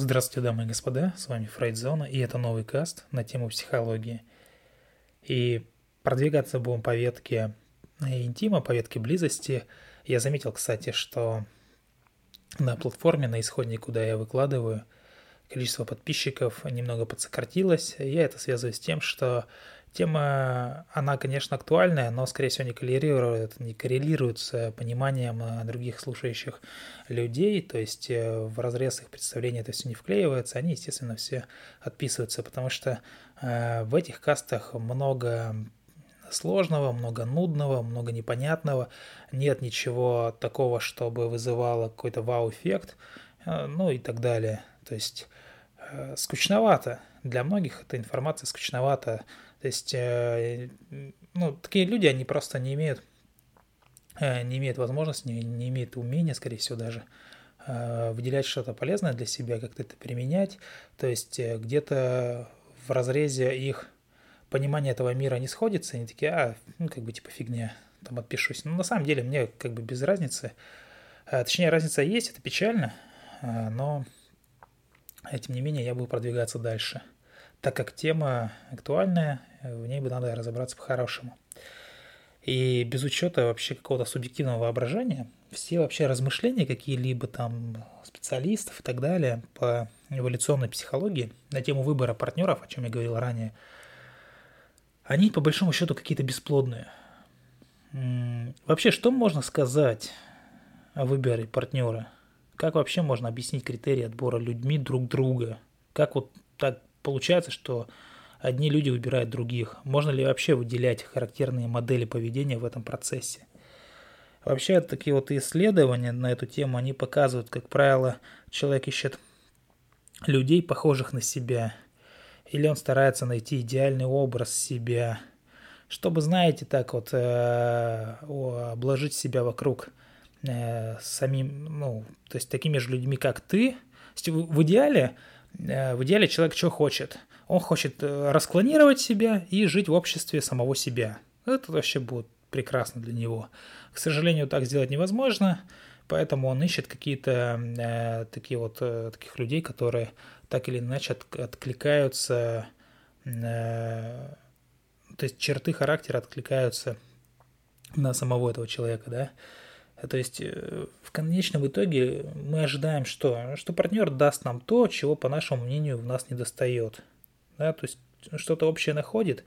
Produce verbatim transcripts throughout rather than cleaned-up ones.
Здравствуйте, дамы и господа, с вами Фрейдзона, и это новый каст на тему психологии. И продвигаться будем по ветке интима, по ветке близости. Я заметил, кстати, что на платформе, на исходе, куда я выкладываю, количество подписчиков немного подсократилось. Я это связываю с тем, что тема, она, конечно, актуальная, но, скорее всего, не коррелирует, не коррелирует с пониманием других слушающих людей, то есть в разрез их представления это все не вклеивается, они, естественно, все отписываются, потому что э, в этих кастах много сложного, много нудного, много непонятного, нет ничего такого, чтобы вызывало какой-то вау-эффект, э, ну и так далее, то есть э, скучновато, для многих эта информация скучновата. То есть, ну, такие люди, они просто не имеют, не имеют возможности, не, не имеют умения, скорее всего, даже выделять что-то полезное для себя, как-то это применять. То есть, где-то в разрезе их понимание этого мира не сходится, они такие, а, ну, как бы, типа, фигня, там, отпишусь. Но на самом деле мне как бы без разницы. Точнее, разница есть, это печально, но, тем не менее, я буду продвигаться дальше. Так как тема актуальная, в ней бы надо разобраться по-хорошему. И без учета вообще какого-то субъективного воображения, все вообще размышления какие-либо там специалистов и так далее по эволюционной психологии на тему выбора партнеров, о чем я говорил ранее, они по большому счету какие-то бесплодные. Вообще, что можно сказать о выборе партнера? Как вообще можно объяснить критерии отбора людьми друг друга? Как вот так получается, что одни люди выбирают других. Можно ли вообще выделять характерные модели поведения в этом процессе? Вообще, такие вот исследования на эту тему, они показывают, как правило, человек ищет людей, похожих на себя. Или он старается найти идеальный образ себя. Чтобы, знаете, так вот обложить себя вокруг самим, ну, то есть такими же людьми, как ты. В идеале... В идеале человек что хочет? Он хочет расклонировать себя и жить в обществе самого себя. Это вообще будет прекрасно для него. К сожалению, так сделать невозможно, поэтому он ищет какие-то э, такие вот э, таких людей, которые так или иначе от, откликаются, э, то есть черты характера откликаются на самого этого человека, да? То есть в конечном итоге мы ожидаем, что, что партнер даст нам то, чего, по нашему мнению, в нас не достает. Да? То есть что-то общее находит,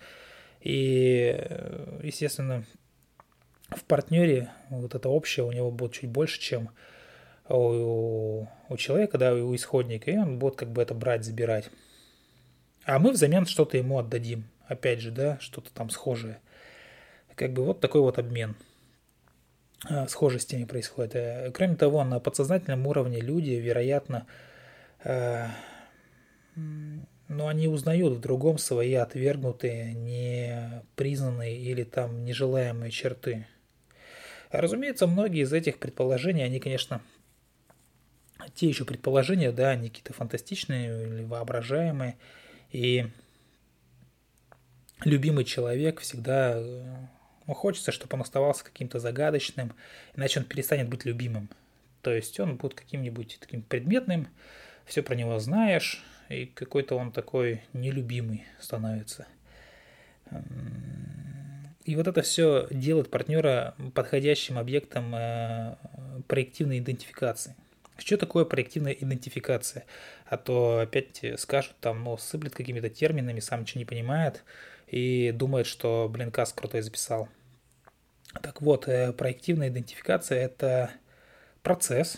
и, естественно, в партнере вот это общее у него будет чуть больше, чем у, у человека, да, у исходника, и он будет как бы это брать, забирать. А мы взамен что-то ему отдадим, опять же, да, что-то там схожее. Как бы вот такой вот обмен. Схожестями происходит. Кроме того, на подсознательном уровне люди, вероятно, э, ну, они узнают в другом свои отвергнутые, непризнанные или там нежелаемые черты. Разумеется, многие из этих предположений, они, конечно, те еще предположения, да, они какие-то фантастичные или воображаемые, и любимый человек всегда... Хочется, чтобы он оставался каким-то загадочным, иначе он перестанет быть любимым. То есть он будет каким-нибудь таким предметным, все про него знаешь, и какой-то он такой нелюбимый становится. И вот это все делает партнера подходящим объектом проективной идентификации. Что такое проективная идентификация? А то опять скажут, там, ну, сыплет какими-то терминами, сам ничего не понимает и думает, что, блин, каст крутой записал. Так вот, проективная идентификация – это процесс,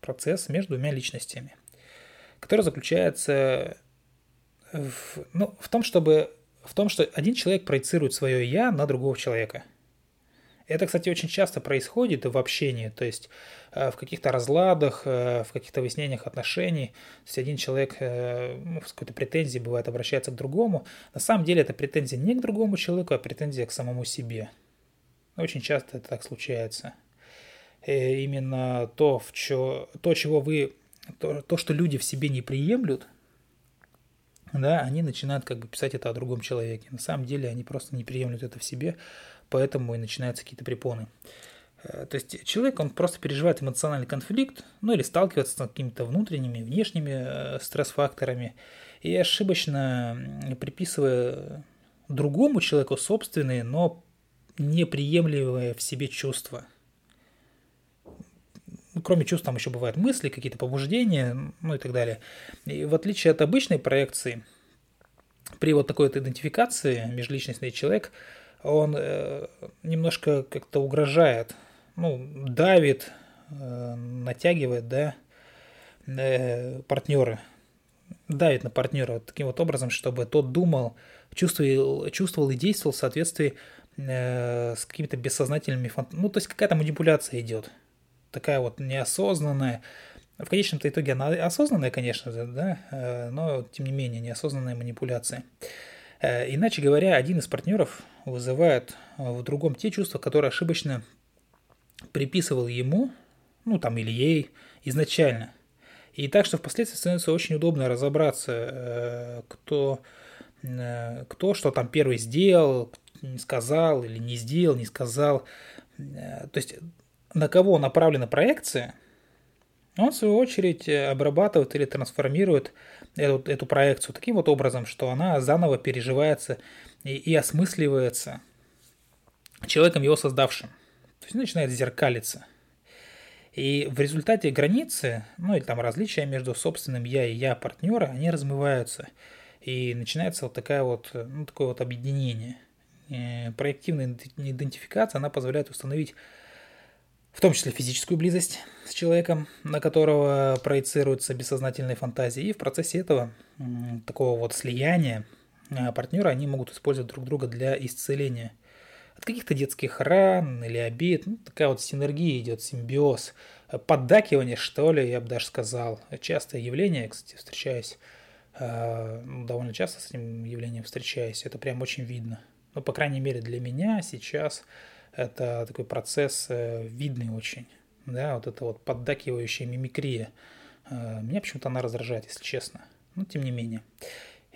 процесс между двумя личностями, который заключается в, ну, в том, чтобы, в том, что один человек проецирует свое «я» на другого человека. Это, кстати, очень часто происходит в общении, то есть в каких-то разладах, в каких-то выяснениях отношений. То есть один человек, ну, с какой-то претензией бывает обращается к другому. На самом деле это претензия не к другому человеку, а претензия к самому себе. Очень часто это так случается. И именно то, в чё, то, чего вы, то, то, что люди в себе не приемлют, да, они начинают как бы писать это о другом человеке. На самом деле они просто не приемлют это в себе, поэтому и начинаются какие-то препоны. То есть человек, он просто переживает эмоциональный конфликт, ну или сталкивается с какими-то внутренними, внешними стресс-факторами, и ошибочно приписывая другому человеку собственные, но неприемлемые в себе чувства. Кроме чувств там еще бывают мысли, какие-то побуждения, ну и так далее. И в отличие от обычной проекции, при вот такой вот идентификации межличностный человек, он э, немножко как-то угрожает, ну, давит, э, натягивает, да, э, партнера, давит на партнера вот таким вот образом, чтобы тот думал, чувствовал, чувствовал и действовал в соответствии э, с какими-то бессознательными фантазиями. Ну, то есть какая-то манипуляция идет, такая вот неосознанная. В конечном-то итоге она осознанная, конечно, да, э, но тем не менее неосознанная манипуляция. Иначе говоря, один из партнеров вызывает в другом те чувства, которые ошибочно приписывал ему, ну там или ей изначально. И так, что впоследствии становится очень удобно разобраться, кто, кто что там первый сделал, сказал или не сделал, не сказал. То есть на кого направлена проекция, он в свою очередь обрабатывает или трансформирует эту, эту проекцию таким вот образом, что она заново переживается и, и осмысливается человеком, его создавшим. То есть начинает зеркалиться. И в результате границы, ну или там различия между собственным я и я партнера, они размываются. И начинается вот такая вот, ну, такое вот объединение. И проективная идентификация, она позволяет установить в том числе физическую близость с человеком, на которого проецируются бессознательные фантазии. И в процессе этого, такого вот слияния, партнеры, они могут использовать друг друга для исцеления от каких-то детских ран или обид. Ну, такая вот синергия идет, симбиоз, поддакивание, что ли, я бы даже сказал. Частое явление, кстати, встречаюсь, довольно часто с этим явлением встречаюсь. Это прям очень видно. Ну, по крайней мере, для меня сейчас... Это такой процесс видный очень, да, вот эта вот поддакивающая мимикрия. Меня почему-то она раздражает, если честно, но тем не менее.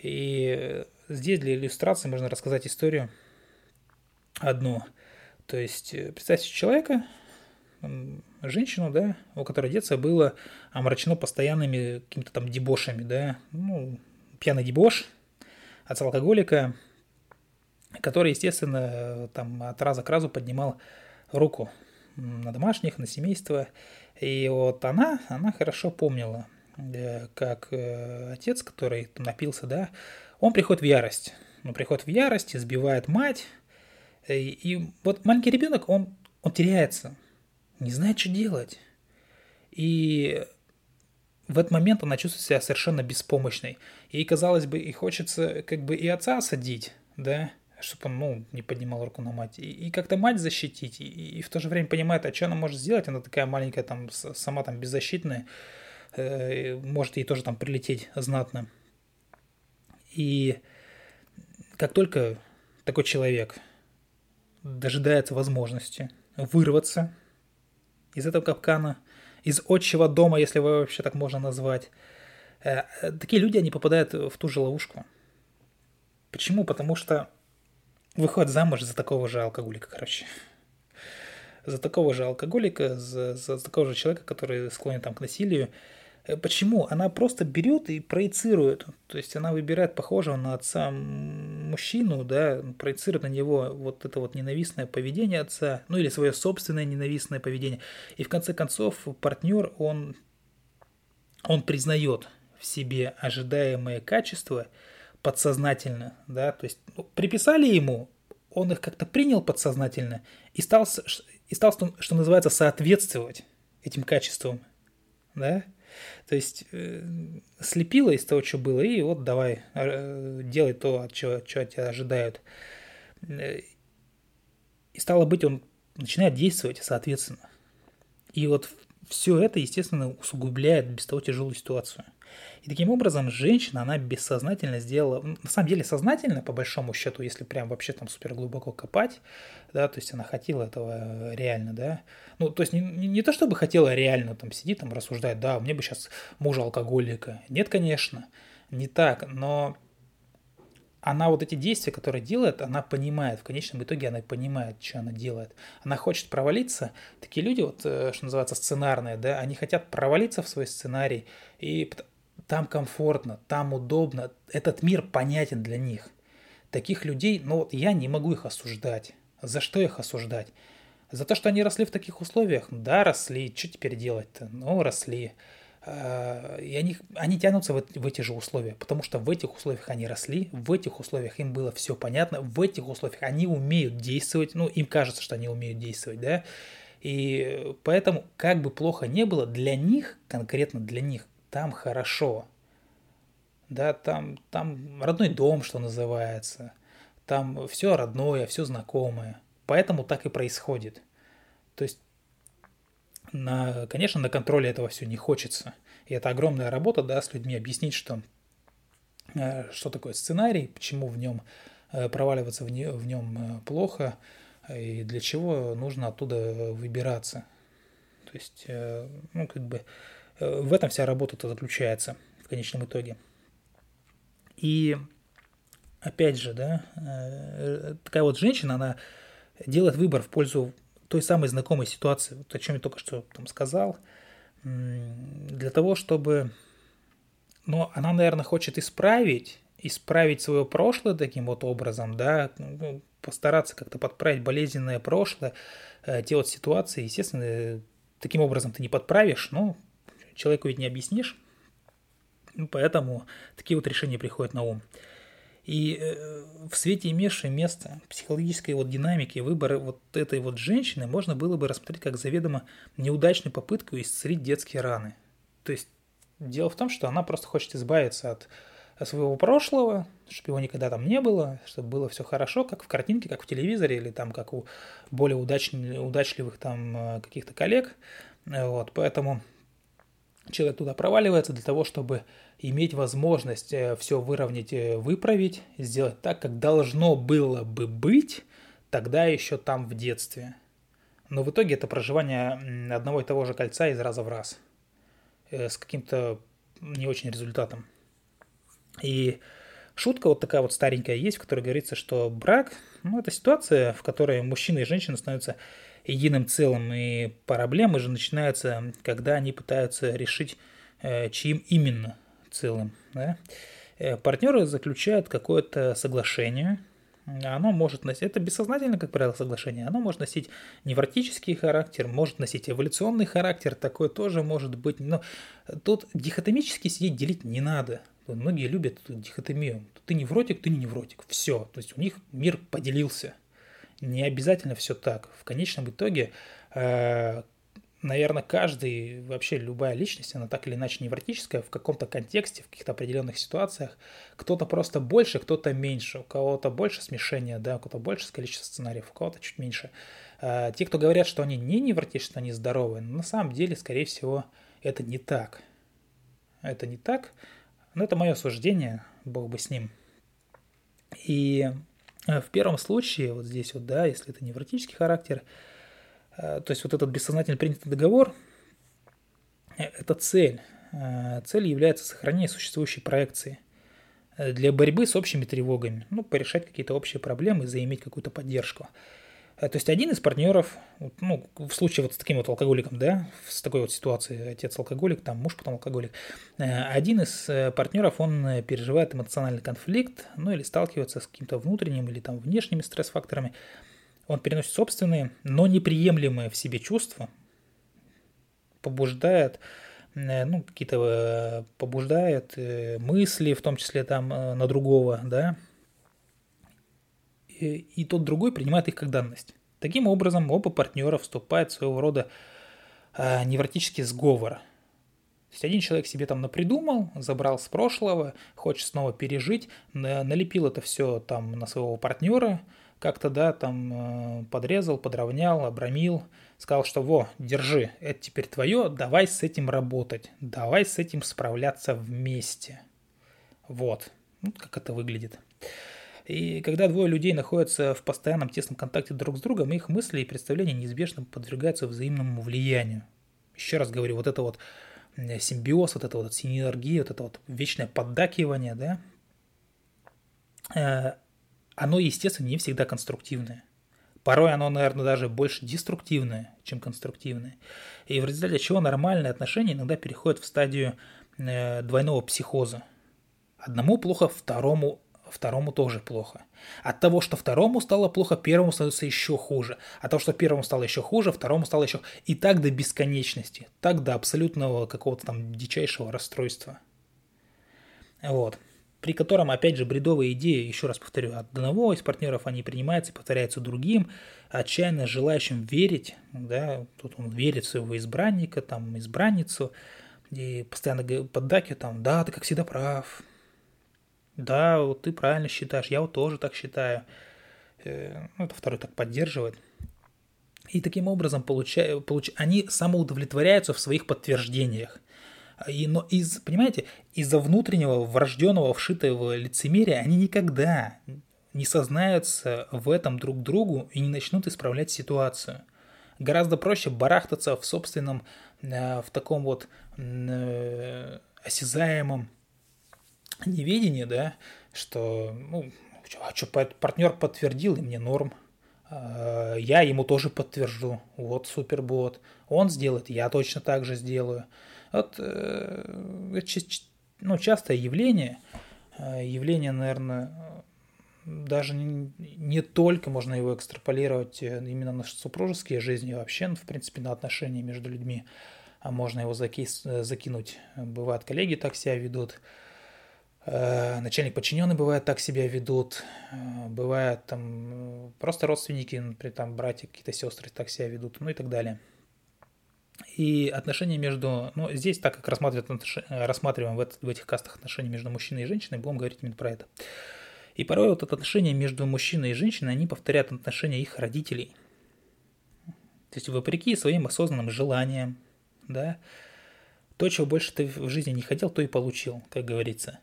И здесь для иллюстрации можно рассказать историю одну. То есть представьте человека, женщину, да, у которой детство было омрачено постоянными какими-то там дебошами, да, ну, пьяный дебош, отца алкоголика, который, естественно, там от раза к разу поднимал руку на домашних, на семейство. И вот она, она хорошо помнила, как отец, который там напился, да, он приходит в ярость. Он приходит в ярость, избивает мать. И, и вот маленький ребенок, он, он теряется, не знает, что делать. И в этот момент она чувствует себя совершенно беспомощной. Ей, казалось бы, и хочется как бы и отца осадить, да, чтобы он, ну, не поднимал руку на мать, и, и как-то мать защитить, и, и в то же время понимает, а что она может сделать, она такая маленькая, там, сама там беззащитная, э, может ей тоже там прилететь знатно. И как только такой человек дожидается возможности вырваться из этого капкана, из отчего дома, если его вообще так можно назвать, э, такие люди, они попадают в ту же ловушку. Почему? Потому что выходит замуж за такого же алкоголика, короче. За такого же алкоголика, за, за такого же человека, который склонен там к насилию. Почему? Она просто берет и проецирует. То есть она выбирает похожего на отца мужчину, да, проецирует на него вот это вот ненавистное поведение отца, ну или свое собственное ненавистное поведение. И в конце концов партнер, он, он признает в себе ожидаемое качество, подсознательно, да, то есть приписали ему, он их как-то принял подсознательно и стал, и стал, что называется, соответствовать этим качествам, да, то есть э, слепило из того, что было, и вот давай, э, делай то, от чего, от чего от тебя ожидают. И стало быть, он начинает действовать соответственно. И вот все это, естественно, усугубляет без того тяжелую ситуацию. И таким образом женщина, она бессознательно сделала, на самом деле сознательно, по большому счету, если прям вообще там супер глубоко копать, да, то есть она хотела этого реально, да, ну, то есть не, не то чтобы хотела реально там сидеть, там рассуждать, да, мне бы сейчас мужа алкоголика, нет, конечно, не так, но она вот эти действия, которые делает, она понимает, в конечном итоге она понимает, что она делает. Она хочет провалиться. Такие люди, вот, что называется, сценарные, да, они хотят провалиться в свой сценарий, и там комфортно, там удобно, этот мир понятен для них. Таких людей, ну вот я не могу их осуждать. За что их осуждать? За то, что они росли в таких условиях? Да, росли, что теперь делать-то? Ну, росли. И они, они тянутся в, в эти же условия, потому что в этих условиях они росли, в этих условиях им было все понятно, в этих условиях они умеют действовать, ну, им кажется, что они умеют действовать, да, и поэтому, как бы плохо ни было, для них, конкретно для них, там хорошо, да, там, там родной дом, что называется, там все родное, все знакомое, поэтому так и происходит, то есть, На, конечно, на контроле этого все не хочется. И это огромная работа, да, с людьми объяснить, что, что такое сценарий, почему в нем проваливаться в, не, в нем плохо и для чего нужно оттуда выбираться. То есть, ну, как бы в этом вся работа-то заключается в конечном итоге. И опять же, да, такая вот женщина, она делает выбор в пользу той самой знакомой ситуации, вот о чем я только что там сказал, для того, чтобы... Но она, наверное, хочет исправить, исправить свое прошлое таким вот образом, да, постараться как-то подправить болезненное прошлое, те вот ситуации, естественно, таким образом ты не подправишь, но человеку ведь не объяснишь, поэтому такие вот решения приходят на ум. И в свете имевшего место психологической вот динамики выбора вот этой вот женщины можно было бы рассмотреть как заведомо неудачную попытку исцелить детские раны. То есть дело в том, что она просто хочет избавиться от своего прошлого, чтобы его никогда там не было, чтобы было все хорошо, как в картинке, как в телевизоре или там как у более удачливых, удачливых там каких-то коллег. Вот, поэтому... Человек туда проваливается для того, чтобы иметь возможность все выровнять, выправить, сделать так, как должно было бы быть тогда еще там в детстве. Но в итоге это проживание одного и того же кольца из раза в раз с каким-то не очень результатом. И шутка вот такая вот старенькая есть, в которой говорится, что брак, ну, это ситуация, в которой мужчина и женщина становятся единым целым, и проблемы же начинаются, когда они пытаются решить, чьим именно целым. Да? Партнеры заключают какое-то соглашение, оно может носить, это бессознательно, как правило, соглашение, оно может носить невротический характер, может носить эволюционный характер, такое тоже может быть, но тут дихотомически сидеть делить не надо. Многие любят эту дихотомию. Ты невротик, ты не невротик. Все. То есть у них мир поделился. Не обязательно все так. В конечном итоге, наверное, каждый, вообще любая личность, она так или иначе невротическая в каком-то контексте, в каких-то определенных ситуациях. Кто-то просто больше, кто-то меньше. У кого-то больше смешения, да, у кого-то больше количество сценариев, у кого-то чуть меньше. Те, кто говорят, что они не невротичны, что они здоровые, на самом деле, скорее всего, это не так. Это не так. Но это мое суждение, бог бы с ним. И в первом случае, вот здесь вот, да, если это невротический характер, то есть вот этот бессознательно принятый договор, это цель. Цель является сохранение существующей проекции для борьбы с общими тревогами, ну, порешать какие-то общие проблемы, заиметь какую-то поддержку. То есть один из партнеров, ну, в случае вот с таким вот алкоголиком, да, с такой вот ситуацией, отец алкоголик, там муж потом алкоголик, один из партнеров, он переживает эмоциональный конфликт, ну, или сталкивается с каким-то внутренним или там внешними стресс-факторами, он переносит собственные, но неприемлемые в себе чувства, побуждает, ну, какие-то, побуждает мысли, в том числе там на другого, да, и тот другой принимает их как данность. Таким образом, оба партнера вступают в своего рода э, невротический сговор. То есть один человек себе там напридумал, забрал с прошлого, хочет снова пережить, на, налепил это все там на своего партнера, как-то, да, там э, подрезал, подровнял, обрамил, сказал, что во, держи, это теперь твое, давай с этим работать, давай с этим справляться вместе. Вот, вот как это выглядит. И когда двое людей находятся в постоянном тесном контакте друг с другом, их мысли и представления неизбежно подвергаются взаимному влиянию. Еще раз говорю, вот это вот симбиоз, вот это вот синергия, вот это вот вечное поддакивание, да, оно, естественно, не всегда конструктивное. Порой оно, наверное, даже больше деструктивное, чем конструктивное. И в результате чего нормальные отношения иногда переходят в стадию двойного психоза. Одному плохо, второму, второму тоже плохо. От того, что второму стало плохо, первому становится еще хуже. От того, что первому стало еще хуже, второму стало еще... И так до бесконечности, так до абсолютного какого-то там дичайшего расстройства. Вот. При котором, опять же, бредовые идеи, еще раз повторю, от одного из партнеров они принимаются и повторяются другим, отчаянно желающим верить, да, тут он верит в своего избранника, там, избранницу, и постоянно поддакивает, там, да, ты как всегда прав, да, вот ты правильно считаешь, я вот тоже так считаю, ну, это второй так поддерживает. И таким образом получаю, получ... они самоудовлетворяются в своих подтверждениях. И, но из, понимаете, из-за внутреннего, врожденного, вшитого лицемерия они никогда не сознаются в этом друг другу и не начнут исправлять ситуацию. Гораздо проще барахтаться в собственном, э, в таком вот э, осязаемом неведении, да, что, ну, а что, партнер подтвердил, и мне норм. Э, я ему тоже подтвержу. Вот супербот. Он сделает, я точно так же сделаю. Вот, ну, частое явление, явление, наверное, даже не, не только можно его экстраполировать именно на супружеские жизни, а вообще, ну, в принципе, на отношения между людьми, а можно его закис, закинуть. Бывают коллеги так себя ведут, начальник подчиненный бывает так себя ведут, бывают там просто родственники, например, там братья, какие-то сестры так себя ведут, ну и так далее. И отношения между... Ну, здесь, так как рассматриваем в, этот, в этих кастах отношения между мужчиной и женщиной, будем говорить именно про это. И порой вот это отношение между мужчиной и женщиной, они повторяют отношения их родителей. То есть, вопреки своим осознанным желаниям, да, то, чего больше ты в жизни не хотел, то и получил, как говорится.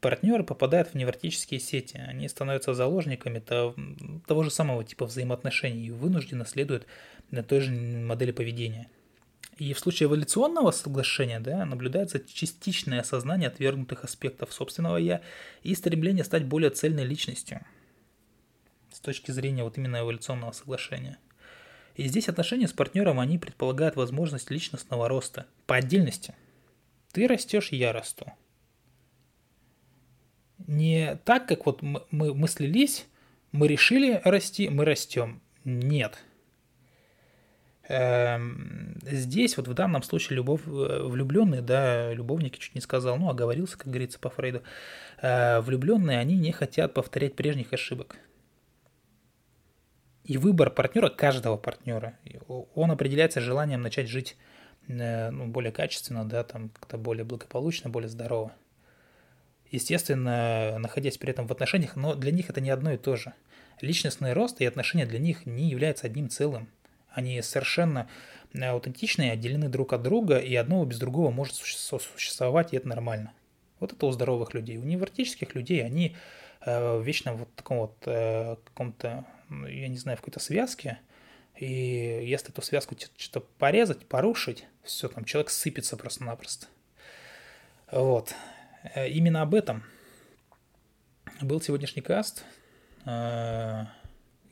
Партнеры попадают в невротические сети, они становятся заложниками того же самого типа взаимоотношений и вынужденно следуют той же модели поведения. И в случае эволюционного соглашения, да, наблюдается частичное осознание отвергнутых аспектов собственного «я» и стремление стать более цельной личностью с точки зрения вот именно эволюционного соглашения. И здесь отношения с партнером, они предполагают возможность личностного роста по отдельности. Ты растешь, я расту. Не так, как вот мы, мы, мы слились, мы решили расти, мы растем. Нет. Здесь вот в данном случае любовь, влюбленные, да, любовники чуть не сказал, ну, оговорился, как говорится, по Фрейду, влюбленные, они не хотят повторять прежних ошибок. И выбор партнера, каждого партнера, он определяется желанием начать жить, ну, более качественно, да, там как-то более благополучно, более здорово. Естественно, находясь при этом в отношениях, но для них это не одно и то же. Личностный рост и отношения для них не являются одним целым. Они совершенно аутентичны, отделены друг от друга, и одно без другого может существовать, и это нормально. Вот это у здоровых людей. У невротических людей они э, вечно в вот таком вот э, каком-то, я не знаю, в какой-то связке, и если эту связку что-то порезать, порушить, все, там человек сыпется просто-напросто. Вот. Именно об этом был сегодняшний каст. Э,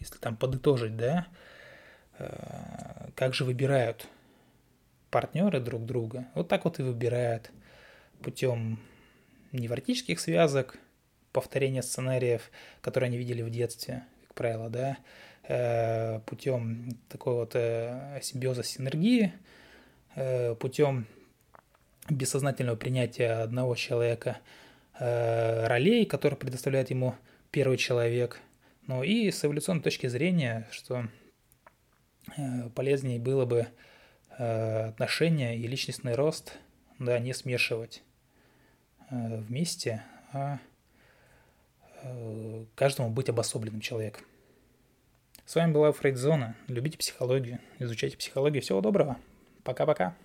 если там подытожить, да, как же выбирают партнеры друг друга. Вот так вот и выбирают путем невротических связок, повторения сценариев, которые они видели в детстве, как правило, да, путем такой вот симбиоза синергии, путем бессознательного принятия одного человека ролей, которые предоставляет ему первый человек. Ну и с эволюционной точки зрения, что полезнее было бы отношения и личностный рост, да, не смешивать вместе, а каждому быть обособленным человеком. С вами была Фрейдзона. Любите психологию, изучайте психологию. Всего доброго. Пока-пока.